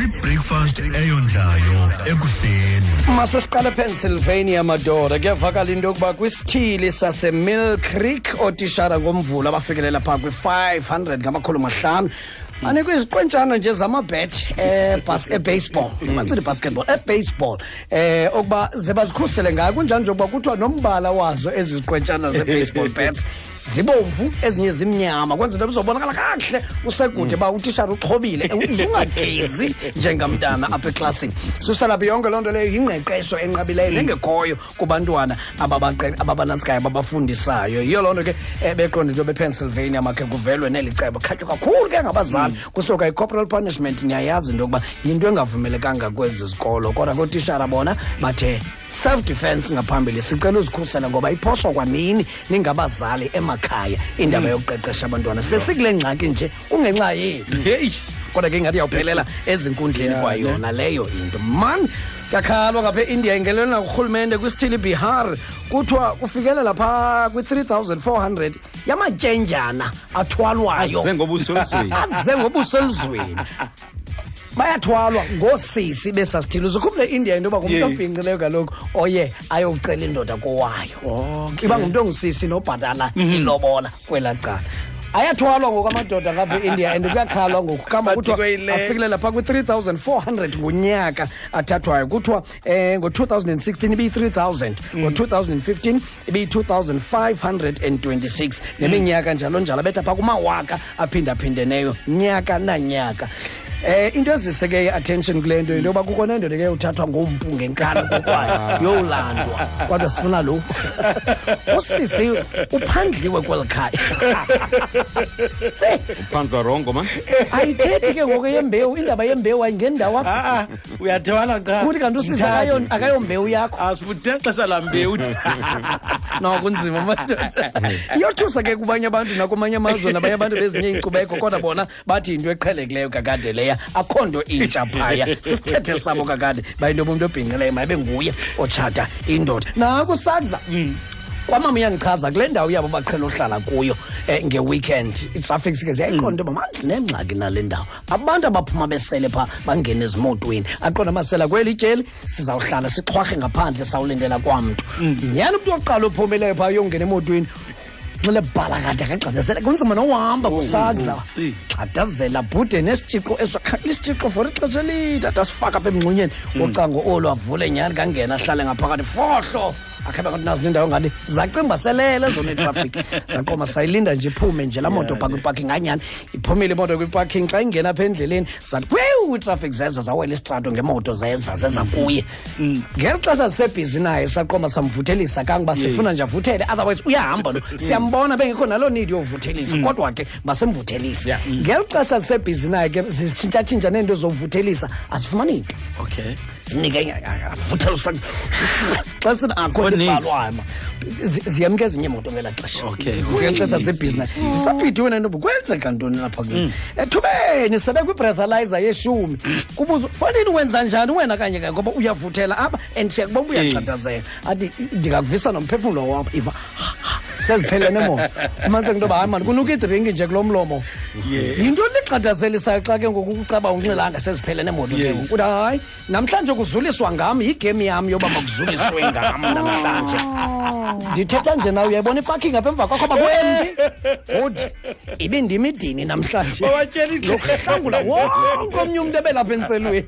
kwi-breakfast eyondlayo ekuseni. Masesiqale Pennsylvania madoda, kuyavakala into yokuba kwisithili saseMill Creek otishara ngomvula bafikelela phaa kwi-500 ngamakhulu 5 anikwe iziqwentshana nje zamabet baseball matsini basketball ebaseball okuba zebazikhusele ngayo kunjani nje ukuba kuthiwa nombala wazo ezi ziqwentshana zebaseball bats zibomvu ezinye zimnyama kwenza into bizobonakala kahle usekude ba utishara uxhobile ungagezi njengamntana apha eklasini susalapha yonke loo nto leyo yingqeqesho enqabileyo nengekhoyo kubantwana ababalantsikayo ababafundisayo yiyo loo nto ke beqonde into bePennsylvania makhe kuvelwe neli cebo khatyo kakhulu ke ngabazali kusoka i-corporal punishment niyayazi into yokuba yinto engavumelekanga kwezi zikolo kodwa kootishara bona bathe self-defense ngaphambili sicela uzikhusela ngoba iphoso kwanini ningabazali makhaya indaba yokuqeqesha abantwana sesikule ngxaki nje kungenxa yini kodwa ke ngathi yawuphelela ezinkundleni kwayona leyo into man kakhalwa ngaphe India ingelena kurhulumente kwisithili Bihar kuthiwa kufikelela pha kwi-3,400 yamatyenjana athwalwayo azengobuso elizweni bayathwalwa ngoosisi besasithili uzikhumbule India into yoba ngumntu obhinqileyo kaloku oye ayokucela indoda kowayo iba ngumntu ongusisi nobhatala ilobola kwelaa cala ayathwalwa ngoku amadoda ngapha e-India and kuyakhalwa ngoku kama kuthiwa afikelela phaa kwi-3,400 ngonyaka athathwayo kuthiwa ngo-2016 ibiyi-3,000 ngo-2015 ibiyi-2,526 neminyaka njalo njalo betha phaa kumawaka aphindaphindeneyo nyaka nanyaka. Into eziseke attention kule nto into yoba kukho nendoda ke uthathwa ngompu ngenkalo kokwayo yowulandwa kodwa sifuna lo usisi uphandliwe kweli khaya uphandlwa rongo ma ayithethi ke ngoku yembewu indaba yembewu ayingendawo apha uyathwana qha kuthi kanti usisi akayombewu yakho asifuthi xesha lambewu no kunzima madoda iyothusa ke kubanye abantu nakumanye amazwe nabanye abantu bezinye iinkcubeko kodwa bona bathi yinto eqhelekileyo kakade akho nto intsha phaya sisithethe sabo kakade bayintoba umntu obhinqileyo mayibe nguye otshata indoda naku SAGSA kwamama uyandichaza kule ndawo yabo baqhela uhlala kuyo ngeweekend itraffic sike ziyayiqonda uba manzi nengxaki nale ndawo abantu abaphuma besele phaa bangena ezimotweni aqonda amasela kweli tyeli sizawuhlala sichwarhe ngaphandle sawulindela kwamntu nyani umntu oqala ophumeleyo phaa uyongena emotweni le balakade akagqadazela kunzima nohamba kuSAGSA xadazela bhude nesitshixo esakhalistixo for ixesha elide atasifaka apha emngxunyeni ocango olu avule nyhani kangena ahlale ngaphakathi fohlo akhabe nazo indawo ngani zacimbaselele zona itraffic zaqoma sayilinda nje iphume nje la moto phaa kwiparking nganyani iphumile imoto kwiparking xa ingena apha endleleni zathi kwewu itraffic zeza zawela isitrato ngemoto zeza kuye ngeli xesha zisebhizi naye saqoma samvuthelisa kangoba sifuna nje avuthele otherwise uyahamba lo siyambona bengekho nalo need yovuthelisa kodwa ke masemvuthelise ngeli xesha zisebhizi naye ke zitshintshatshintsha neento zovuthelisa asifumani nto okay simnike avuthele xa sinakho balwama ziyamke ezinye moto ngela xesha ziyexesha zebhizinesi zisaphidiwe nento kwenzeka ntoni lapha kule ethubeni sebe kwibreathalyzer yeshumi kubuzo fanele wenza njani wena kanye ke ngoba uyavuthela apha and siyakuba uyaxhathazela athi ndingakuvisa nomphefumlo wapha iva seziphelele nemoto amanzi ntoba hayi mani kunuka idrinki nje kulo mlomo yinto lixhathazelisayo xa ke ngoku ucaba unxilanga seziphelele nemoto uthi hayi namhlanje kuzuliswa ngam yigame yam yoba makuzuliswe ngam namhlanje ndithetha nje nawe uyayibona iparking apha emva kwakho bakwembi odi ibindimidini namhlanje lokuhlangula wonke omnye umntu ebelapha entselweni